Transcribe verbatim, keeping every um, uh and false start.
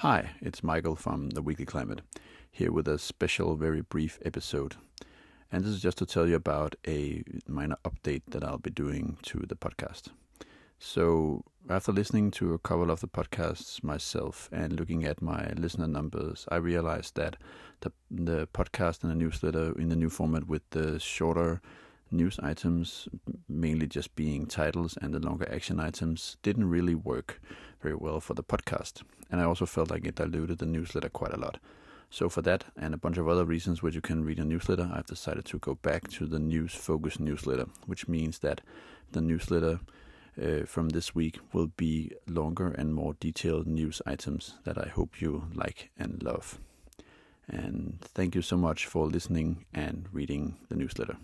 Hi, it's Michael from The Weekly Climate, here with a special, very brief episode. And this is just to tell you about a minor update that I'll be doing to the podcast. So after listening to a couple of the podcasts myself and looking at my listener numbers, I realized that the, the podcast and the newsletter in the new format with the shorter news items, mainly just being titles, and the longer action items didn't really work very well for the podcast. And I also felt like it diluted the newsletter quite a lot. So for that and a bunch of other reasons which you can read in the newsletter, I've decided to go back to the news-focused newsletter, which means that the newsletter uh, from this week will be longer and more detailed news items that I hope you like and love. And thank you so much for listening and reading the newsletter.